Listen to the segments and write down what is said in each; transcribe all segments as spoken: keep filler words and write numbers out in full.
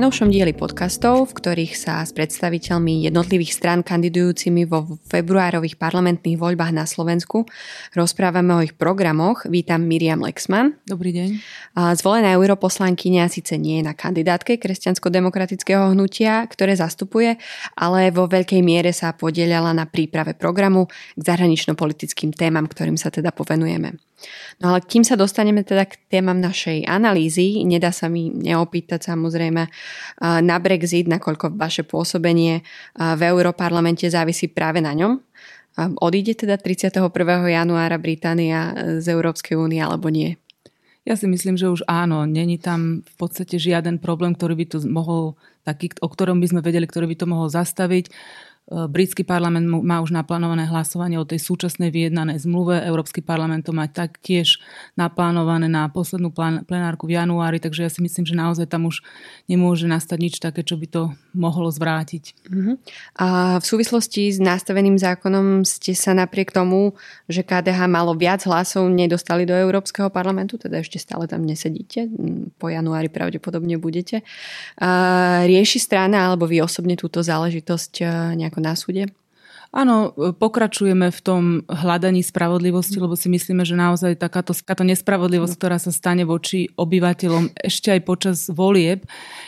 najnovšom dieli podcastov, v ktorých sa s predstaviteľmi jednotlivých strán kandidujúcimi vo februárových parlamentných voľbách na Slovensku rozprávame o ich programoch. Vítam Miriam Lexmann. Dobrý deň. Zvolená europoslankyňa síce nie je na kandidátke kresťansko-demokratického hnutia, ktoré zastupuje, ale vo veľkej miere sa podieľala na príprave programu k zahranično-politickým témam, ktorým sa teda povenujeme. No ale kým sa dostaneme teda k témam našej analýzy, nedá sa mi neopýtať samozrejme na Brexit, nakoľko vaše pôsobenie v Európarlamente závisí práve na ňom. Odíde teda tridsiateho prvého januára Británia z Európskej únie alebo nie? Ja si myslím, že už áno. Není tam v podstate žiaden problém, ktorý by to mohol, taký, o ktorom by sme vedeli, ktorý by to mohol zastaviť. Britský parlament má už naplánované hlasovanie o tej súčasnej vyjednanej zmluve. Európsky parlament to má taktiež naplánované na poslednú plenárku v januári, takže ja si myslím, že naozaj tam už nemôže nastať nič také, čo by to mohlo zvrátiť. Uh-huh. A v súvislosti s nastaveným zákonom ste sa napriek tomu, že ká dé há malo viac hlasov, nedostali do Európskeho parlamentu, teda ešte stále tam nesedíte, po januári pravdepodobne budete. A rieši strana alebo vy osobne túto záležitosť nejako na súde? Áno, pokračujeme v tom hľadaní spravodlivosti, lebo si myslíme, že naozaj takáto, takáto nespravodlivosť, ktorá sa stane voči obyvateľom ešte aj počas volieb,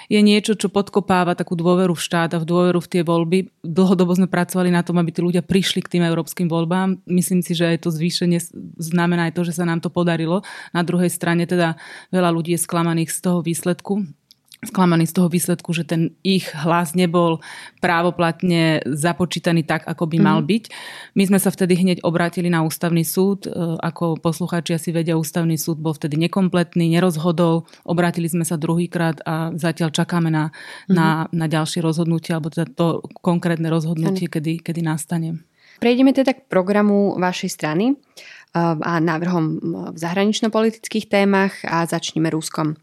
je niečo, čo podkopáva takú dôveru v štát a v dôveru v tie voľby. Dlhodobo sme pracovali na tom, aby tí ľudia prišli k tým európskym voľbám. Myslím si, že aj to zvýšenie znamená aj to, že sa nám to podarilo. Na druhej strane teda veľa ľudí je sklamaných z toho výsledku. sklamaný z toho výsledku, že ten ich hlas nebol právoplatne započítaný tak, ako by mal byť. My sme sa vtedy hneď obrátili na Ústavný súd. Ako poslucháči asi vedia, Ústavný súd bol vtedy nekompletný, nerozhodol. Obrátili sme sa druhýkrát a zatiaľ čakáme na, mm-hmm. na, na ďalšie rozhodnutie, alebo teda to konkrétne rozhodnutie, kedy, kedy nastane. Prejdeme teda k programu vašej strany a návrhom v zahranično-politických témach a začneme Ruskom.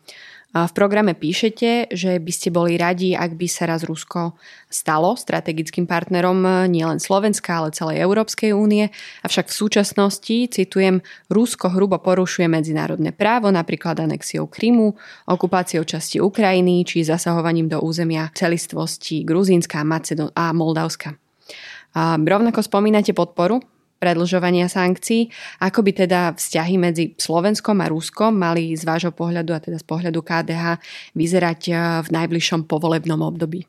V programe píšete, že by ste boli radi, ak by sa raz Rusko stalo strategickým partnerom nielen Slovenska, ale celej Európskej únie. Avšak v súčasnosti, citujem, Rusko hrubo porušuje medzinárodné právo, napríklad anexiou Krymu, okupáciou časti Ukrajiny či zasahovaním do územia celistvosti Gruzínska Macedón- a Moldavska. A rovnako spomínate podporu predĺžovania sankcií, ako by teda vzťahy medzi Slovenskom a Ruskom mali z vášho pohľadu a teda z pohľadu ká dé há vyzerať v najbližšom povolebnom období?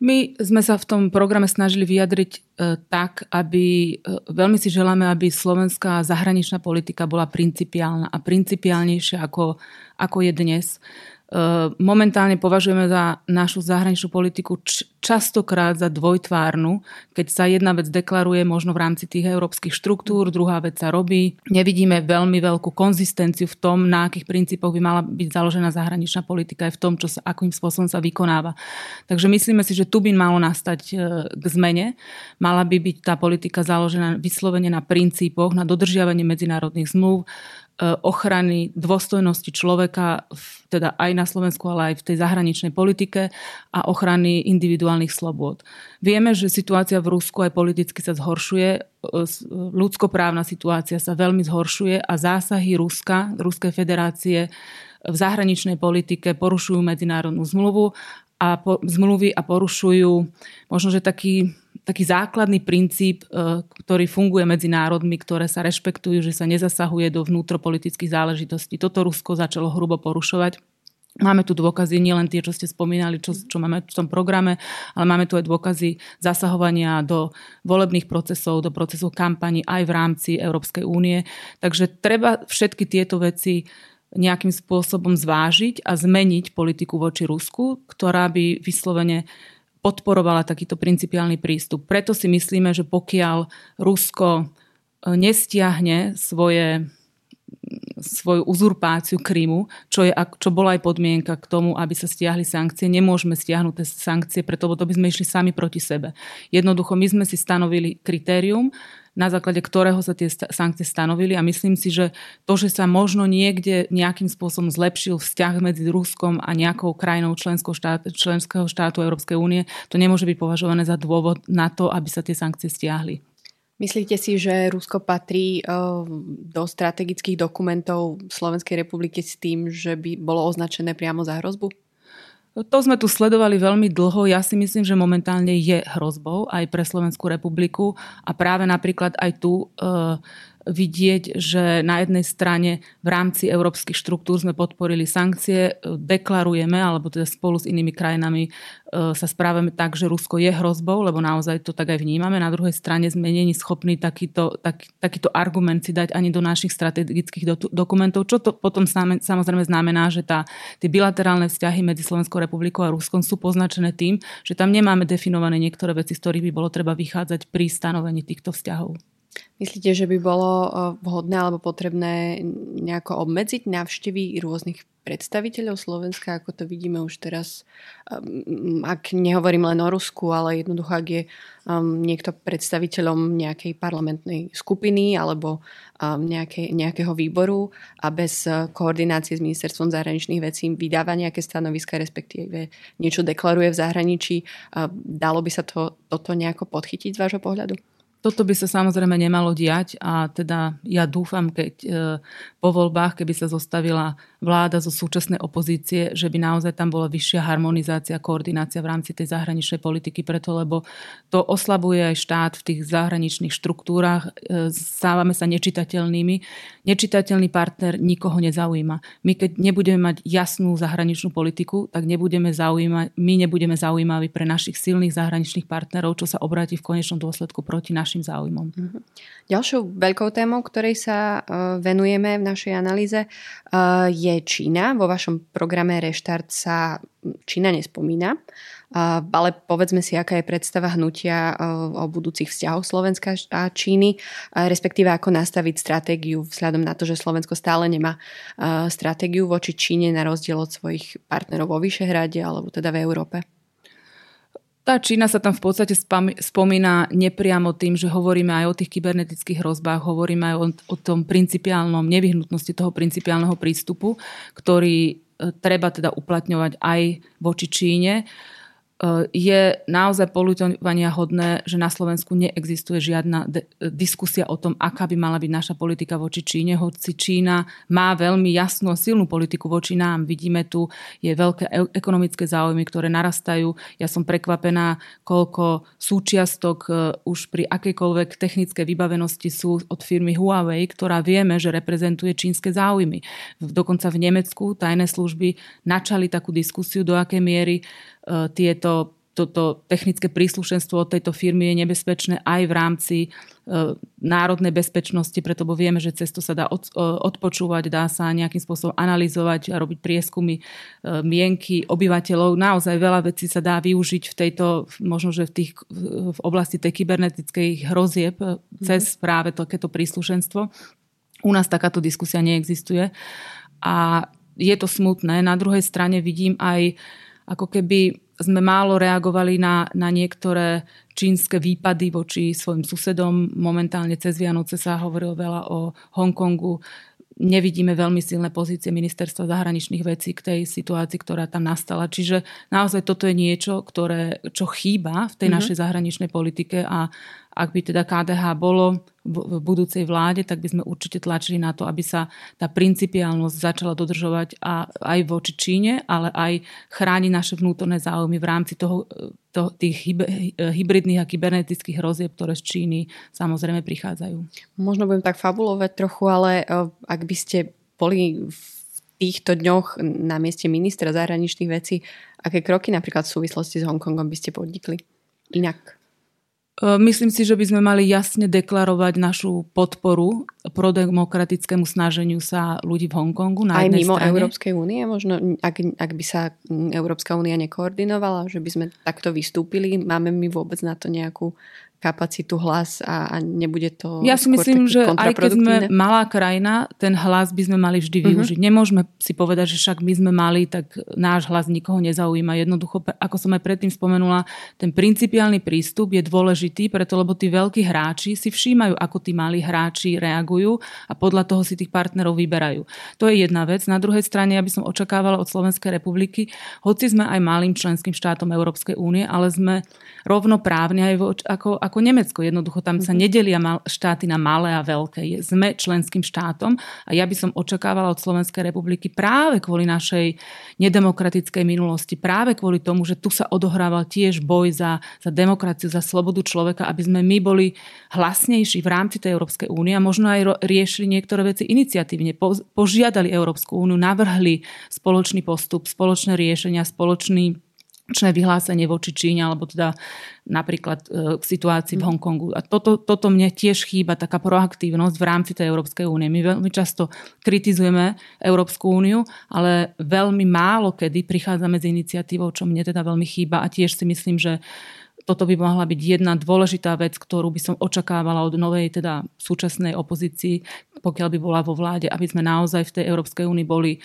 My sme sa v tom programe snažili vyjadriť e, tak, aby e, veľmi si želáme, aby slovenská zahraničná politika bola principiálna a principiálnejšia ako, ako je dnes. Momentálne považujeme za našu zahraničnú politiku č- častokrát za dvojtvárnu, keď sa jedna vec deklaruje možno v rámci tých európskych štruktúr, druhá vec sa robí. Nevidíme veľmi veľkú konzistenciu v tom, na akých princípoch by mala byť založená zahraničná politika aj v tom, čo sa, akým spôsobom sa vykonáva. Takže myslíme si, že tu by malo nastať k zmene. Mala by byť tá politika založená vyslovene na princípoch, na dodržiavanie medzinárodných zmluv, ochrany dôstojnosti človeka, teda aj na Slovensku, ale aj v tej zahraničnej politike a ochrany individuálnych slobôd. Vieme, že situácia v Rusku aj politicky sa zhoršuje, ľudskoprávna situácia sa veľmi zhoršuje a zásahy Ruska, Ruskej federácie v zahraničnej politike porušujú medzinárodnú zmluvu a po, zmluvy a porušujú možno, že taký taký základný princíp, ktorý funguje medzi národmi, ktoré sa rešpektujú, že sa nezasahuje do vnútropolitických záležitostí. Toto Rusko začalo hrubo porušovať. Máme tu dôkazy, nielen tie, čo ste spomínali, čo, čo máme v tom programe, ale máme tu aj dôkazy zasahovania do volebných procesov, do procesov kampaní aj v rámci Európskej únie. Takže treba všetky tieto veci nejakým spôsobom zvážiť a zmeniť politiku voči Rusku, ktorá by vyslovene podporovala takýto principiálny prístup. Preto si myslíme, že pokiaľ Rusko nestiahne svoje, svoju uzurpáciu Krymu, čo, je, čo bola aj podmienka k tomu, aby sa stiahli sankcie, nemôžeme stiahnuť sankcie, preto to by sme išli sami proti sebe. Jednoducho, my sme si stanovili kritérium, na základe ktorého sa tie sankcie stanovili a myslím si, že to, že sa možno niekde nejakým spôsobom zlepšil vzťah medzi Ruskom a nejakou krajinou štát, členského štátu Európskej únie, to nemôže byť považované za dôvod na to, aby sa tie sankcie stiahli. Myslíte si, že Rusko patrí do strategických dokumentov Slovenskej republiky s tým, že by bolo označené priamo za hrozbu? To sme tu sledovali veľmi dlho. Ja si myslím, že momentálne je hrozbou aj pre Slovenskú republiku a práve napríklad aj tu e, vidieť, že na jednej strane v rámci európskych štruktúr sme podporili sankcie, deklarujeme, alebo teda spolu s inými krajinami e, sa správame tak, že Rusko je hrozbou, lebo naozaj to tak aj vnímame. Na druhej strane sme není schopní takýto, tak, takýto argument si dať ani do našich strategických do, dokumentov, čo to potom samozrejme znamená, že tá, tie bilaterálne vzťahy medzi Slovenskou republikou a Ruskom sú poznačené tým, že tam nemáme definované niektoré veci, z ktorých by bolo treba vychádzať pri stanovení týchto vzťahov. Myslíte, že by bolo vhodné alebo potrebné nejako obmedziť návštevy rôznych predstaviteľov Slovenska, ako to vidíme už teraz, ak nehovorím len o Rusku, ale jednoducho, ak je niekto predstaviteľom nejakej parlamentnej skupiny alebo nejakej, nejakého výboru a bez koordinácie s ministerstvom zahraničných vecí vydáva nejaké stanoviska, respektíve niečo deklaruje v zahraničí. Dalo by sa to, toto nejako podchytiť z vášho pohľadu? Toto by sa samozrejme nemalo diať a teda ja dúfam, keď e, po voľbách, keby sa zostavila vláda zo súčasnej opozície, že by naozaj tam bola vyššia harmonizácia, koordinácia v rámci tej zahraničnej politiky, preto lebo to oslabuje aj štát v tých zahraničných štruktúrach, e, stávame sa nečitateľnými. Nečitateľný partner nikoho nezaujíma. My keď nebudeme mať jasnú zahraničnú politiku, tak nebudeme zaujímať, my nebudeme zaujímaví pre našich silných zahraničných partnerov, čo sa obráti v konečnom dôsledku proti našim záujmom. Mm-hmm. Ďalšou veľkou témou, ktorej sa uh, venujeme v našej analýze, uh, je Čína. Vo vašom programe Reštart sa Čína nespomína, uh, ale povedzme si, aká je predstava hnutia uh, o budúcich vzťahoch Slovenska a Číny, uh, respektíve ako nastaviť stratégiu vzhľadom na to, že Slovensko stále nemá uh, stratégiu voči Číne na rozdiel od svojich partnerov vo Vyšehrade alebo teda v Európe. Tá Čína sa tam v podstate spomína nepriamo tým, že hovoríme aj o tých kybernetických hrozbách, hovoríme aj o, o tom principiálnom, nevyhnutnosti toho principiálneho prístupu, ktorý treba teda uplatňovať aj voči Číne. Je naozaj poľutovania hodné, že na Slovensku neexistuje žiadna de- diskusia o tom, aká by mala byť naša politika voči Číne, hoci Čína má veľmi jasnú a silnú politiku voči nám. Vidíme tu, je veľké e- ekonomické záujmy, ktoré narastajú. Ja som prekvapená, koľko súčiastok e, už pri akejkoľvek technickej vybavenosti sú od firmy Huawei, ktorá vieme, že reprezentuje čínske záujmy. Dokonca v Nemecku tajné služby načali takú diskusiu, do akej miery tieto, toto technické príslušenstvo od tejto firmy je nebezpečné aj v rámci e, národnej bezpečnosti, preto bo vieme, že cez to sa dá od, odpočúvať, dá sa nejakým spôsobom analyzovať a robiť prieskumy e, mienky obyvateľov. Naozaj veľa vecí sa dá využiť v tejto, možno, že v, tých, v oblasti tej kybernetickej hrozieb mm-hmm. cez práve takéto príslušenstvo. U nás takáto diskusia neexistuje a je to smutné. Na druhej strane vidím aj ako keby sme málo reagovali na, na niektoré čínske výpady voči svojim susedom. Momentálne cez Vianoce sa hovorilo veľa o Hongkongu. Nevidíme veľmi silné pozície ministerstva zahraničných vecí k tej situácii, ktorá tam nastala. Čiže naozaj toto je niečo, ktoré, čo chýba v tej mm-hmm. našej zahraničnej politike a ak by teda ká dé há bolo v budúcej vláde, tak by sme určite tlačili na to, aby sa tá principiálnosť začala dodržovať a aj voči Číne, ale aj chrániť naše vnútorné záujmy v rámci toho, to, tých hybridných a kybernetických hrozieb, ktoré z Číny samozrejme prichádzajú. Možno budem tak fabulovať trochu, ale ak by ste boli v týchto dňoch na mieste ministra zahraničných vecí, aké kroky napríklad v súvislosti s Hongkongom by ste podnikli inak? Myslím si, že by sme mali jasne deklarovať našu podporu prodemokratickému snaženiu sa ľudí v Hongkongu. Na aj mimo strane Európskej únie? Možno, ak, ak by sa Európska únia nekoordinovala, že by sme takto vystúpili, máme my vôbec na to nejakú kapacitu, hlas a, a nebude to ja si myslím, že aj keď sme malá krajina, ten hlas by sme mali vždy využiť. Uh-huh. Nemôžeme si povedať, že však my sme mali, tak náš hlas nikoho nezaujíma. Jednoducho, ako som aj predtým spomenula, ten principiálny prístup je dôležitý, preto lebo tí veľkí hráči si všímajú, ako tí malí hráči reagujú a podľa toho si tých partnerov vyberajú. To je jedna vec. Na druhej strane, ja by som očakávala od Slovenskej republiky, hoci sme aj malým členským štátom Európskej únie, ale sme rovnoprávni aj ako, ako ako Nemecko. Jednoducho tam sa nedelia štáty na malé a veľké. Sme členským štátom a ja by som očakávala od Slovenskej republiky práve kvôli našej nedemokratickej minulosti, práve kvôli tomu, že tu sa odohrával tiež boj za, za demokraciu, za slobodu človeka, aby sme my boli hlasnejší v rámci tej Európskej únie a možno aj riešili niektoré veci iniciatívne. Požiadali Európsku úniu, navrhli spoločný postup, spoločné riešenia, spoločný vyhlásenie voči Číne, alebo teda napríklad k situácii v Hongkongu. A toto, toto mne tiež chýba, taká proaktívnosť v rámci tej Európskej únie. My veľmi často kritizujeme Európsku úniu, ale veľmi málo kedy prichádzame s iniciatívou, čo mne teda veľmi chýba a tiež si myslím, že toto by mohla byť jedna dôležitá vec, ktorú by som očakávala od novej, teda súčasnej opozícii, pokiaľ by bola vo vláde, aby sme naozaj v tej Európskej únii boli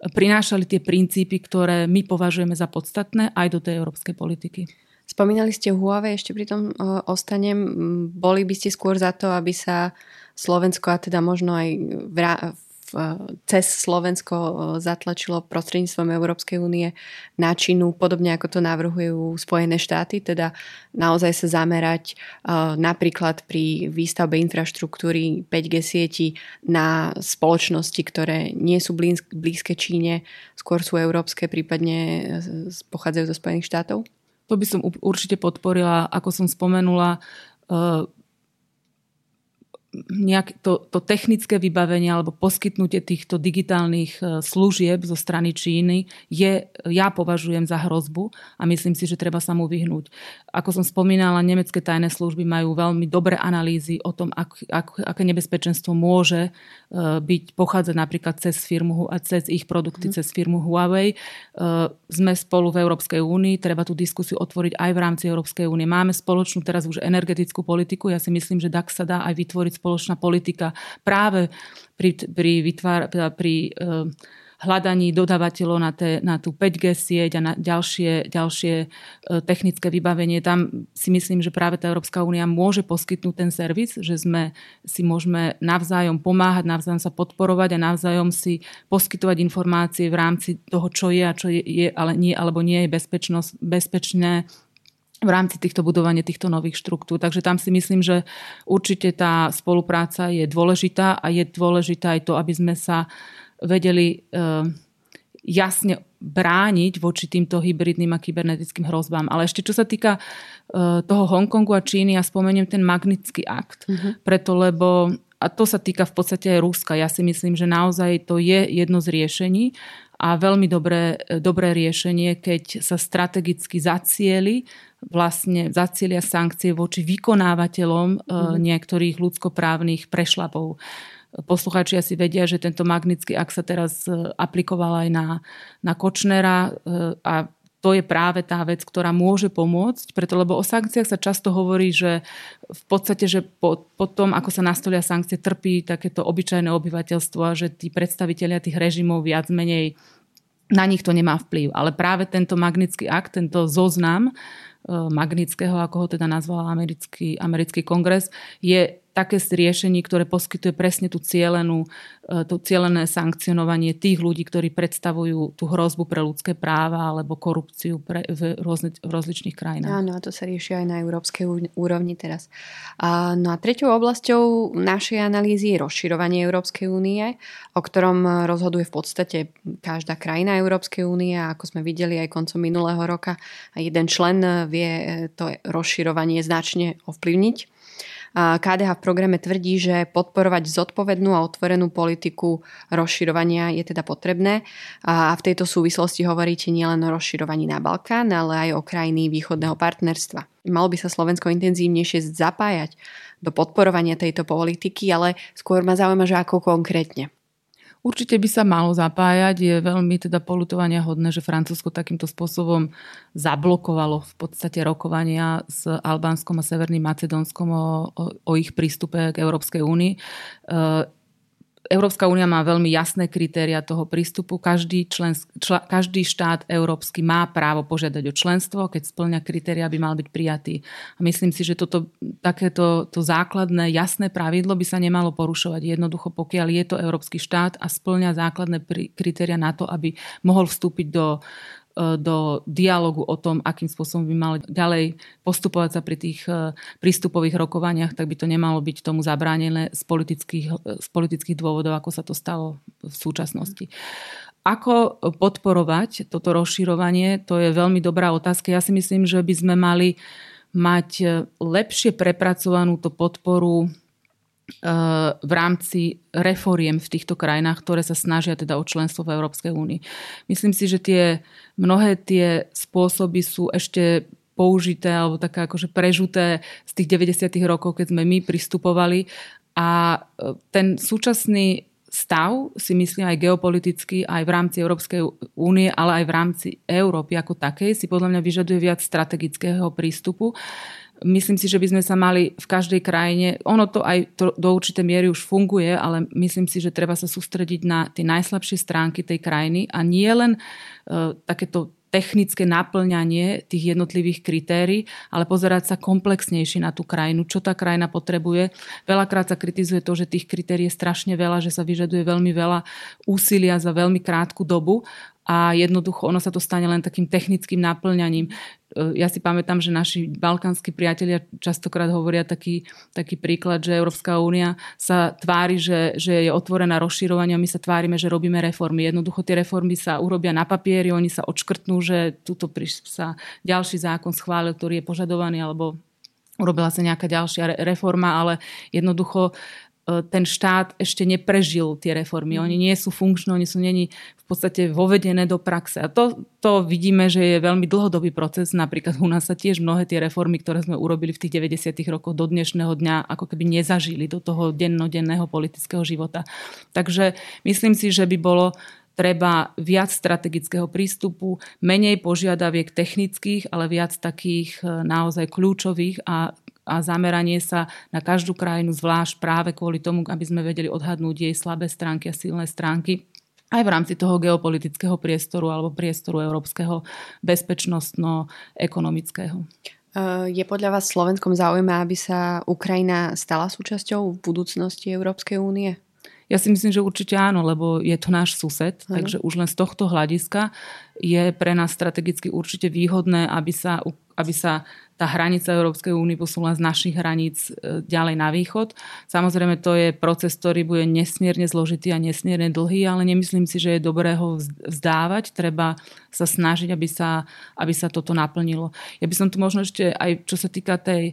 prinášali tie princípy, ktoré my považujeme za podstatné aj do tej európskej politiky. Spomínali ste Huawei, ešte pri tom ostanem. Boli by ste skôr za to, aby sa Slovensko a teda možno aj vrá- cez Slovensko zatlačilo prostredníctvom Európskej únie na Čínu, podobne ako to navrhujú Spojené štáty, teda naozaj sa zamerať napríklad pri výstavbe infraštruktúry päť gé sieti na spoločnosti, ktoré nie sú blízke Číne, skôr sú európske, prípadne pochádzajú zo Spojených štátov? To by som určite podporila, ako som spomenula, Nejak to, to technické vybavenie alebo poskytnutie týchto digitálnych služieb zo strany Číny je, ja považujem za hrozbu a myslím si, že treba sa mu vyhnúť. Ako som spomínala, nemecké tajné služby majú veľmi dobré analýzy o tom, ak, ak, aké nebezpečenstvo môže byť pochádzať napríklad cez firmu a cez ich produkty, mm. cez firmu Huawei. Sme spolu v Európskej únii, treba tú diskusiu otvoriť aj v rámci Európskej únie. Máme spoločnú teraz už energetickú politiku, ja si myslím, že tak sa dá aj vytvoriť spoločná politika práve pri, pri, vytvár, pri eh, hľadaní dodávateľov na, te, na tú päť gé sieť a na ďalšie, ďalšie eh, technické vybavenie. Tam si myslím, že práve tá Európska únia môže poskytnúť ten servis, že sme si môžeme navzájom pomáhať, navzájom sa podporovať a navzájom si poskytovať informácie v rámci toho, čo je a čo je, je ale nie, alebo nie je bezpečnosť, bezpečné v rámci týchto budovania týchto nových štruktúr. Takže tam si myslím, že určite tá spolupráca je dôležitá a je dôležitá aj to, aby sme sa vedeli jasne brániť voči týmto hybridným a kybernetickým hrozbám. Ale ešte čo sa týka toho Hongkongu a Číny, ja spomeniem ten Magnitský akt, mm-hmm. preto lebo, a to sa týka v podstate aj Ruska, ja si myslím, že naozaj to je jedno z riešení a veľmi dobré, dobré riešenie, keď sa strategicky zacieli, vlastne zacielia sankcie voči vykonávateľom mm. niektorých ľudskoprávnych prešľapov. Poslucháči asi vedia, že tento Magnitský akt sa teraz aplikoval aj na, na Kočnera a to je práve tá vec, ktorá môže pomôcť, preto lebo o sankciách sa často hovorí, že v podstate, že po, po tom, ako sa nastolia sankcie, trpí takéto obyčajné obyvateľstvo a že tí predstavitelia tých režimov viac menej na nich to nemá vplyv. Ale práve tento Magnitský akt, tento zoznam Magnitského, ako ho teda nazval americký, americký kongres, je také riešenie, ktoré poskytuje presne tú cielenú, to cielené sankcionovanie tých ľudí, ktorí predstavujú tú hrozbu pre ľudské práva alebo korupciu pre, v, rôzne, v rozličných krajinách. Áno, a to sa rieši aj na európskej úrovni teraz. A, no a treťou oblasťou našej analýzy je rozširovanie Európskej únie, o ktorom rozhoduje v podstate každá krajina Európskej únie a ako sme videli aj koncom minulého roka, jeden člen vie to rozširovanie značne ovplyvniť. ká dé há v programe tvrdí, že podporovať zodpovednú a otvorenú politiku rozširovania je teda potrebné a v tejto súvislosti hovoríte nielen o rozširovaní na Balkán, ale aj o krajiny východného partnerstva. Malo by sa Slovensko intenzívnejšie zapájať do podporovania tejto politiky, ale skôr ma zaujíma, že ako konkrétne. Určite by sa malo zapájať. Je veľmi teda poľutovania hodné, že Francúzsko takýmto spôsobom zablokovalo v podstate rokovania s Albánskom a Severným Macedónskom o, o, o ich prístupe k Európskej únii. Európska únia má veľmi jasné kritéria toho prístupu. Každý, člen, čl, každý štát európsky má právo požiadať o členstvo, keď spĺňa kritéria, by mal byť prijatý. A myslím si, že toto, takéto to základné jasné pravidlo by sa nemalo porušovať. Jednoducho, pokiaľ je to európsky štát a spĺňa základné kritéria na to, aby mohol vstúpiť do do dialogu o tom, akým spôsobom by mali ďalej postupovať sa pri tých prístupových rokovaniach, tak by to nemalo byť tomu zabránené z politických, z politických dôvodov, ako sa to stalo v súčasnosti. Ako podporovať toto rozširovanie, to je veľmi dobrá otázka. Ja si myslím, že by sme mali mať lepšie prepracovanú tú podporu v rámci reforiem v týchto krajinách, ktoré sa snažia teda o členstvo v Európskej únii. Myslím si, že tie mnohé tie spôsoby sú ešte použité alebo také akože prežuté z tých deväťdesiatych rokov, keď sme my pristupovali, a ten súčasný stav si myslím aj geopoliticky, aj v rámci Európskej únie, ale aj v rámci Európy ako takej si podľa mňa vyžaduje viac strategického prístupu. Myslím si, že by sme sa mali v každej krajine, ono to aj to do určitej miery už funguje, ale myslím si, že treba sa sústrediť na tie najslabšie stránky tej krajiny a nie len uh, takéto technické naplňanie tých jednotlivých kritérií, ale pozerať sa komplexnejšie na tú krajinu, čo tá krajina potrebuje. Veľakrát sa kritizuje to, že tých kritérií je strašne veľa, že sa vyžaduje veľmi veľa úsilia za veľmi krátku dobu a jednoducho ono sa to stane len takým technickým naplňaním. Ja si pamätám, že naši balkánsky priatelia častokrát hovoria taký, taký príklad, že Európska únia sa tvári, že, že je otvorená rozširovaniu a my sa tvárime, že robíme reformy. Jednoducho tie reformy sa urobia na papieri, oni sa odškrtnú, že tuto sa ďalší zákon schválil, ktorý je požadovaný, alebo urobila sa nejaká ďalšia reforma, ale jednoducho ten štát ešte neprežil tie reformy. Oni nie sú funkčné, oni sú neni v podstate vovedené do praxe. A to, to vidíme, že je veľmi dlhodobý proces. Napríklad u nás sa tiež mnohé tie reformy, ktoré sme urobili v tých deväťdesiatych rokoch do dnešného dňa, ako keby nezažili do toho dennodenného politického života. Takže myslím si, že by bolo treba viac strategického prístupu, menej požiadaviek technických, ale viac takých naozaj kľúčových a a zameranie sa na každú krajinu zvlášť práve kvôli tomu, aby sme vedeli odhadnúť jej slabé stránky a silné stránky aj v rámci toho geopolitického priestoru alebo priestoru európskeho bezpečnostno-ekonomického. Je podľa vás Slovenskom záujme, aby sa Ukrajina stala súčasťou v budúcnosti Európskej únie? Ja si myslím, že určite áno, lebo je to náš sused, hmm. takže už len z tohto hľadiska je pre nás strategicky určite výhodné, aby sa, aby sa tá hranica Európskej únie posunula z našich hraníc ďalej na východ. Samozrejme, to je proces, ktorý bude nesmierne zložitý a nesmierne dlhý, ale nemyslím si, že je dobré ho vzdávať. Treba sa snažiť, aby sa, aby sa toto naplnilo. Ja by som tu možno ešte aj čo sa týka tej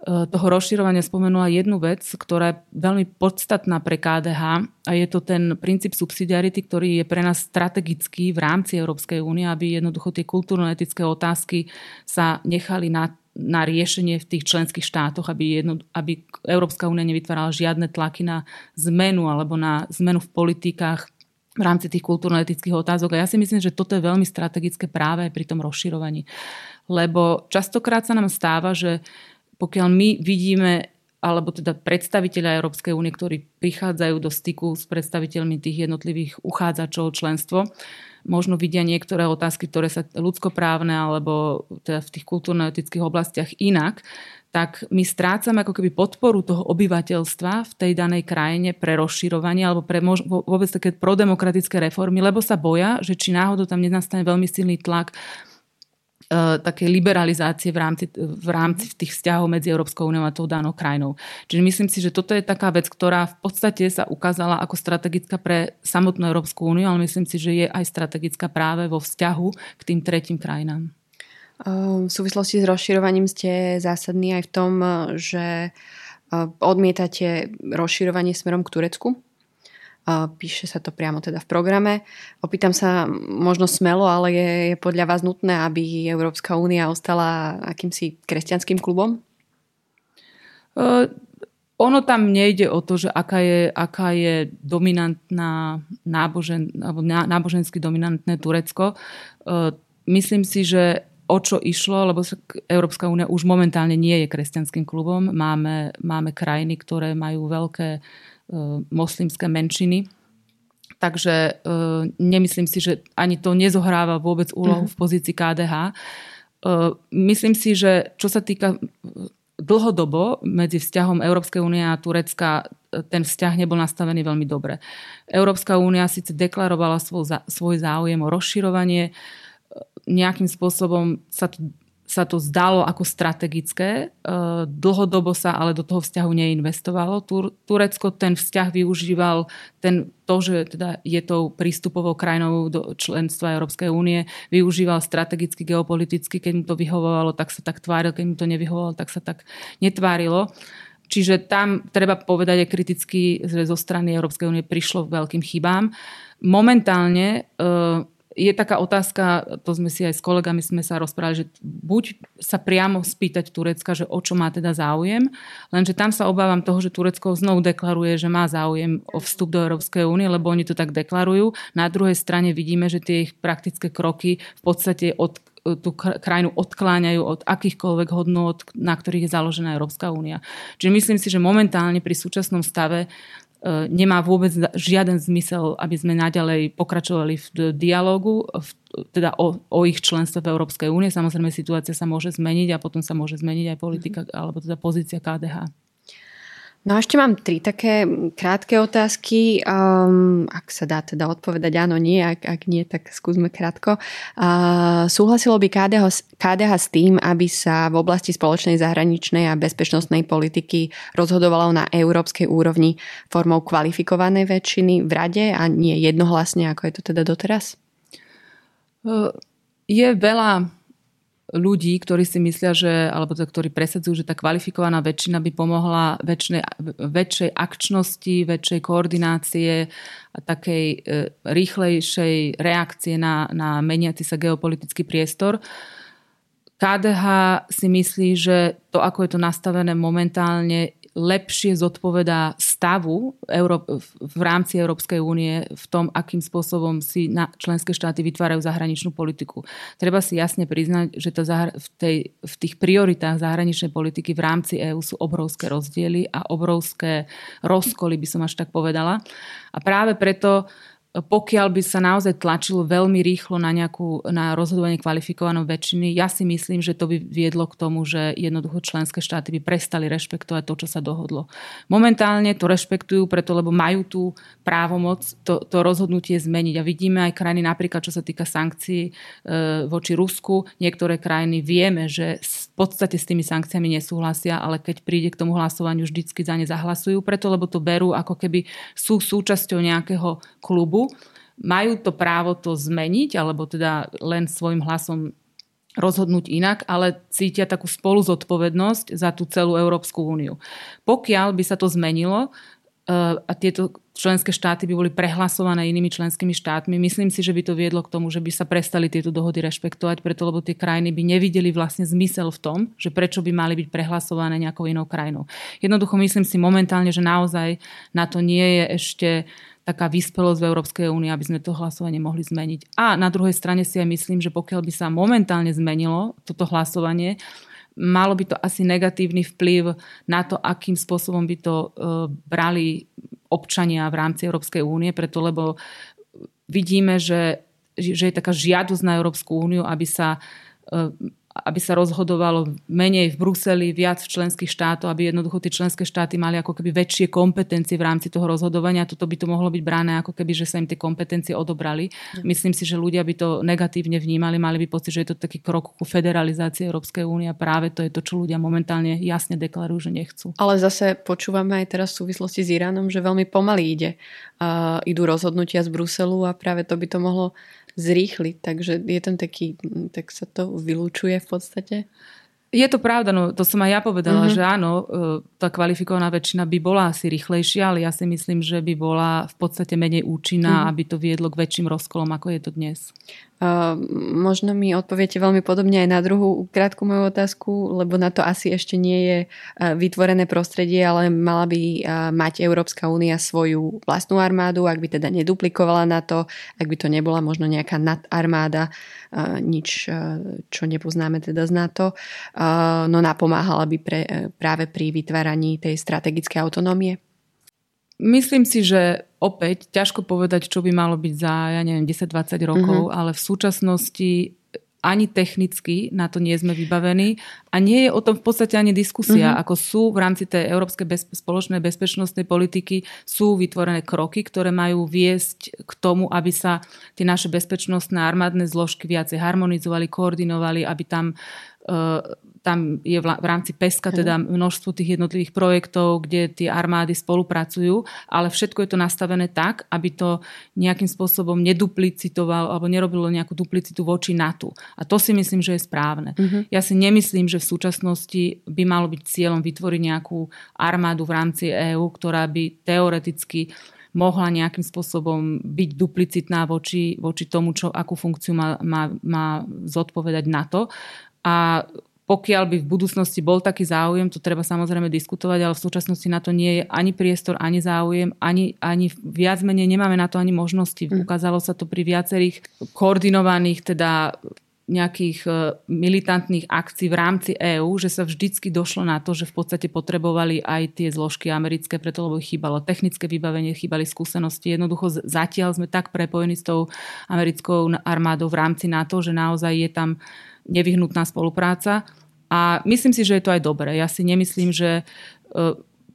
toho rozširovania spomenula jednu vec, ktorá je veľmi podstatná pre ká dé há a je to ten princíp subsidiarity, ktorý je pre nás strategický v rámci Európskej únie, aby jednoducho tie kultúrno-etické otázky sa nechali na, na riešenie v tých členských štátoch, aby, jedno, aby Európska únia nevytvárala žiadne tlaky na zmenu alebo na zmenu v politikách v rámci tých kultúrno-etických otázok. A ja si myslím, že toto je veľmi strategické práve pri tom rozširovaní. Lebo častokrát sa nám stáva, že pokiaľ my vidíme, alebo teda predstavitelia Európskej únie, ktorí prichádzajú do styku s predstaviteľmi tých jednotlivých uchádzačov členstvo, možno vidia niektoré otázky, ktoré sa ľudskoprávne alebo teda v tých kultúrno-etických oblastiach inak, tak my strácame ako keby podporu toho obyvateľstva v tej danej krajine pre rozširovanie alebo pre mož- vôbec také prodemokratické reformy, lebo sa boja, že či náhodou tam nenastane veľmi silný tlak také liberalizácie v rámci, v rámci tých vzťahov medzi Európskou úniou a tou danou krajinou. Čiže myslím si, že toto je taká vec, ktorá v podstate sa ukázala ako strategická pre samotnú Európsku úniu, ale myslím si, že je aj strategická práve vo vzťahu k tým tretím krajinám. V súvislosti s rozširovaním ste zásadní aj v tom, že odmietate rozširovanie smerom k Turecku. Píše sa to priamo teda v programe. Opýtam sa možno smelo, ale je, je podľa vás nutné, aby Európska únia ostala akýmsi kresťanským klubom? Uh, ono tam nejde o to, že aká je, aká je dominantná nábožen, alebo nábožensky dominantné Turecko. Uh, myslím si, že o čo išlo, lebo Európska únia už momentálne nie je kresťanským klubom. Máme, máme krajiny, ktoré majú veľké moslimské menšiny. Takže uh, nemyslím si, že ani to nezohráva vôbec úlohu v pozícii ká dé há. Uh, myslím si, že čo sa týka dlhodobo medzi vzťahom Európskej únie a Turecka, ten vzťah nebol nastavený veľmi dobre. Európska únia síce deklarovala svoj, svoj záujem o rozširovanie, nejakým spôsobom sa to, sa to zdalo ako strategické. Dlhodobo sa ale do toho vzťahu neinvestovalo. Turecko ten vzťah využíval ten, to, že teda je tou prístupovou krajinou do členstva Európskej únie, využíval strategicky, geopoliticky. Keď mu to vyhovovalo, tak sa tak tváril. Keď mu to nevyhovovalo, tak sa tak netvárilo. Čiže tam treba povedať aj kriticky, že zo strany Európskej únie prišlo k veľkým chybám. Momentálne je taká otázka, to sme si aj s kolegami sme sa rozprávali, že buď sa priamo spýtať Turecka, že o čo má teda záujem, lenže tam sa obávam toho, že Turecko znovu deklaruje, že má záujem o vstup do Európskej únie, lebo oni to tak deklarujú. Na druhej strane vidíme, že tie ich praktické kroky v podstate od tú krajinu odkláňajú od akýchkoľvek hodnôt, na ktorých je založená Európska únia. Čiže myslím si, že momentálne pri súčasnom stave nemá vôbec žiaden zmysel, aby sme naďalej pokračovali v dialógu, teda o, o ich členstve v Európskej únie. Samozrejme, situácia sa môže zmeniť a potom sa môže zmeniť aj politika, alebo teda pozícia ká dé há. No a ešte mám tri také krátke otázky. Um, ak sa dá teda odpovedať áno, nie. Ak, ak nie, tak skúsme krátko. Uh, súhlasilo by ká dé há, ká dé há s tým, aby sa v oblasti spoločnej zahraničnej a bezpečnostnej politiky rozhodovalo na európskej úrovni formou kvalifikovanej väčšiny v rade a nie jednohlasne, ako je to teda doteraz? Uh, je veľa ľudí, ktorí si myslia, že, alebo to, ktorí presadzujú, že tá kvalifikovaná väčšina by pomohla väčšnej, väčšej akčnosti, väčšej koordinácie a takej e, rýchlejšej reakcie na, na meniaci sa geopolitický priestor. ká dé há si myslí, že to, ako je to nastavené momentálne, lepšie zodpovedá stavu v rámci Európskej únie v tom, akým spôsobom si na členské štáty vytvárajú zahraničnú politiku. Treba si jasne priznať, že to v, tej, v tých prioritách zahraničnej politiky v rámci EÚ sú obrovské rozdiely a obrovské rozkoly, by som až tak povedala. A práve preto, pokiaľ by sa naozaj tlačilo veľmi rýchlo na nejakú, na rozhodovanie kvalifikovanou väčšiny, ja si myslím, že to by viedlo k tomu, že jednoducho členské štáty by prestali rešpektovať to, čo sa dohodlo. Momentálne to rešpektujú preto, lebo majú tú právomoc to, to rozhodnutie zmeniť. A vidíme aj krajiny, napríklad čo sa týka sankcií e, voči Rusku, niektoré krajiny vieme, že v podstate s tými sankciami nesúhlasia, ale keď príde k tomu hlasovaniu, vždycky za ne zahlasujú, preto lebo to berú ako keby sú súčasťou nejakého klubu. Majú to právo to zmeniť, alebo teda len svojim hlasom rozhodnúť inak, ale cítia takú spolu zodpovednosť za tú celú Európsku úniu. Pokiaľ by sa to zmenilo a tieto členské štáty by boli prehlasované inými členskými štátmi, myslím si, že by to viedlo k tomu, že by sa prestali tieto dohody rešpektovať, preto lebo tie krajiny by nevideli vlastne zmysel v tom, že prečo by mali byť prehlasované nejakou inou krajinou. Jednoducho myslím si momentálne, že naozaj na to nie je ešte taká vyspelosť v Európskej únii, aby sme to hlasovanie mohli zmeniť. A na druhej strane si aj myslím, že pokiaľ by sa momentálne zmenilo toto hlasovanie, malo by to asi negatívny vplyv na to, akým spôsobom by to e, brali občania v rámci Európskej únie, preto lebo vidíme, že, že je taká žiadosť na Európsku úniu, aby sa e, aby sa rozhodovalo menej v Bruseli, viac v členských štátoch, aby jednoducho tie členské štáty mali ako keby väčšie kompetencie v rámci toho rozhodovania. Toto by to mohlo byť brané ako keby, že sa im tie kompetencie odobrali. Myslím si, že ľudia by to negatívne vnímali, mali by pocit, že je to taký krok ku federalizácii Európskej únie a práve to je to, čo ľudia momentálne jasne deklarujú, že nechcú. Ale zase počúvame aj teraz v súvislosti s Iránom, že veľmi pomaly ide. Uh, idú rozhodnutia z Bruselu a práve to by to mohlo zrýchliť, takže je tam taký, tak sa to vylúčuje v podstate? Je to pravda, no to som aj ja povedala, mm-hmm. že áno, tá kvalifikovaná väčšina by bola asi rýchlejšia, ale ja si myslím, že by bola v podstate menej účinná, mm-hmm. aby to viedlo k väčším rozkolom, ako je to dnes. Uh, možno mi odpoviete veľmi podobne aj na druhú krátku moju otázku, lebo na to asi ešte nie je vytvorené prostredie, ale mala by mať Európska únia svoju vlastnú armádu, ak by teda neduplikovala NATO, ak by to nebola možno nejaká nadarmáda, uh, nič, uh, čo nepoznáme teda z NATO, no napomáhala by pre, práve pri vytváraní tej strategickej autonómie? Myslím si, že opäť ťažko povedať, čo by malo byť za, ja neviem, desať až dvadsať rokov, mm-hmm. ale v súčasnosti ani technicky na to nie sme vybavení a nie je o tom v podstate ani diskusia, mm-hmm. ako sú v rámci tej európskej bezpe- spoločnej bezpečnostnej politiky sú vytvorené kroky, ktoré majú viesť k tomu, aby sa tie naše bezpečnostné armádne zložky viacej harmonizovali, koordinovali, aby tam uh, tam je v rámci PESCA teda množstvo tých jednotlivých projektov, kde tie armády spolupracujú, ale všetko je to nastavené tak, aby to nejakým spôsobom neduplicitoval alebo nerobilo nejakú duplicitu voči NATO. A to si myslím, že je správne. Uh-huh. Ja si nemyslím, že v súčasnosti by malo byť cieľom vytvoriť nejakú armádu v rámci EÚ, ktorá by teoreticky mohla nejakým spôsobom byť duplicitná voči, voči tomu, čo, akú funkciu má, má, má zodpovedať NATO. A pokiaľ by v budúcnosti bol taký záujem, to treba samozrejme diskutovať, ale v súčasnosti na to nie je ani priestor, ani záujem, ani, ani viac menej nemáme na to ani možnosti. Ukázalo sa to pri viacerých koordinovaných, teda nejakých militantných akcií v rámci EÚ, že sa vždycky došlo na to, že v podstate potrebovali aj tie zložky americké, preto lebo chýbalo technické vybavenie, chýbali skúsenosti. Jednoducho zatiaľ sme tak prepojení s tou americkou armádou v rámci NATO, že naozaj je tam nevyhnutná spolupráca a myslím si, že je to aj dobré. Ja si nemyslím, že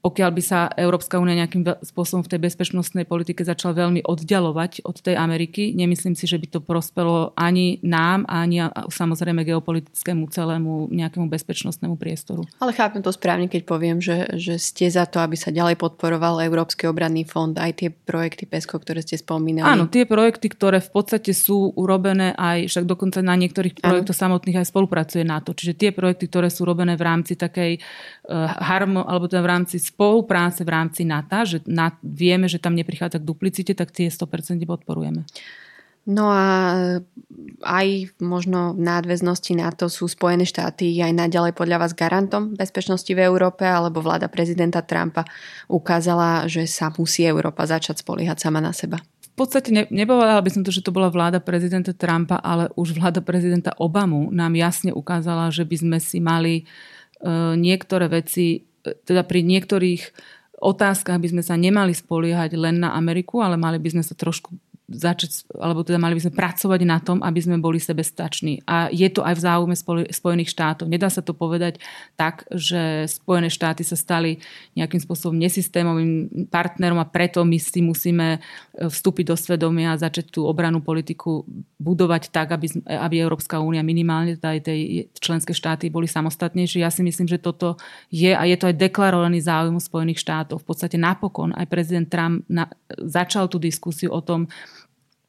pokiaľ by sa Európska únia nejakým spôsobom v tej bezpečnostnej politike začala veľmi oddialovať od tej Ameriky, nemyslím si, že by to prospelo ani nám, ani samozrejme geopolitickému celému nejakému bezpečnostnému priestoru. Ale chápem to správne, keď poviem, že, že ste za to, aby sa ďalej podporoval Európsky obranný fond, aj tie projekty PESCO, ktoré ste spomínali. Áno, tie projekty, ktoré v podstate sú urobené aj, však dokonca na niektorých projektoch samotných aj spolupracuje NATO. Čiže tie projekty, ktoré sú robené v rámci takej uh, harmo, alebo teda v rámci spolupráce v rámci NATO, že na, vieme, že tam neprichádza k duplicite, tak tie sto percent podporujeme. No a aj možno v nadväznosti na to sú Spojené štáty aj naďalej podľa vás garantom bezpečnosti v Európe, alebo vláda prezidenta Trumpa ukázala, že sa musí Európa začať spoliehať sama na seba? V podstate ne, nebovala by som to, že to bola vláda prezidenta Trumpa, ale už vláda prezidenta Obamu nám jasne ukázala, že by sme si mali uh, niektoré veci teda pri niektorých otázkach by sme sa nemali spoliehať len na Ameriku, ale mali by sme sa trošku začať, alebo teda mali by sme pracovať na tom, aby sme boli sebestační. A je to aj v záujme Spojených štátov. Nedá sa to povedať tak, že Spojené štáty sa stali nejakým spôsobom nesystémovým partnerom a preto my si musíme vstúpiť do svedomia a začať tú obrannú politiku budovať tak, aby, aby Európska únia minimálne teda aj tej členské štáty boli samostatnejšie. Ja si myslím, že toto je a je to aj deklarovaný záujem Spojených štátov. V podstate napokon aj prezident Trump na, začal tú diskusiu o tom,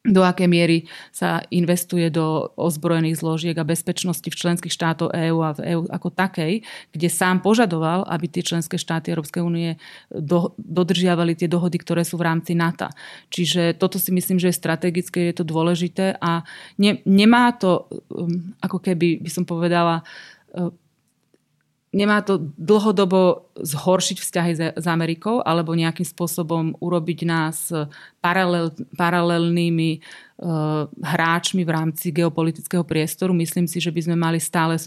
do akej miery sa investuje do ozbrojených zložiek a bezpečnosti v členských štátoch EÚ a v EÚ ako takej, kde sám požadoval, aby tie členské štáty Európskej únie do, dodržiavali tie dohody, ktoré sú v rámci NATO. Čiže toto si myslím, že je strategické, je to dôležité a ne, nemá to, ako keby by som povedala, nemá to dlhodobo zhoršiť vzťahy s Amerikou alebo nejakým spôsobom urobiť nás paralel, paralelnými uh, hráčmi v rámci geopolitického priestoru. Myslím si, že by sme mali stále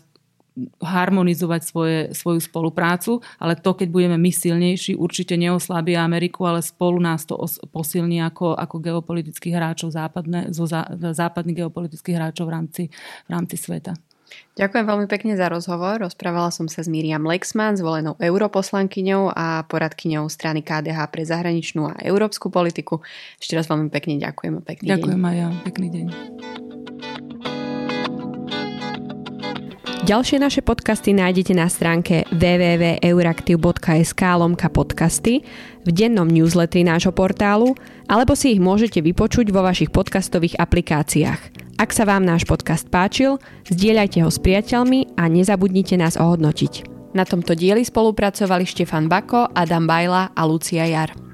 harmonizovať svoje, svoju spoluprácu, ale to, keď budeme my silnejší, určite neoslabia Ameriku, ale spolu nás to os- posilní ako, ako geopolitických hráčov, západne, zo zá, západných geopolitických hráčov v rámci, v rámci sveta. Ďakujem veľmi pekne za rozhovor. Rozprávala som sa s Miriam Lexmann, zvolenou europoslankyňou a poradkyňou strany ká dé há pre zahraničnú a európsku politiku. Ešte raz veľmi pekne ďakujem a pekný deň. Ďakujem aj ja. Pekný deň. Ďalšie naše podcasty nájdete na stránke double-u double-u double-u bodka euraktiv bodka es ká lomka podcasty, v dennom newsletteri nášho portálu, alebo si ich môžete vypočuť vo vašich podcastových aplikáciách. Ak sa vám náš podcast páčil, zdieľajte ho s priateľmi a nezabudnite nás ohodnotiť. Na tomto dieli spolupracovali Štefan Bako, Adam Bajla a Lucia Jar.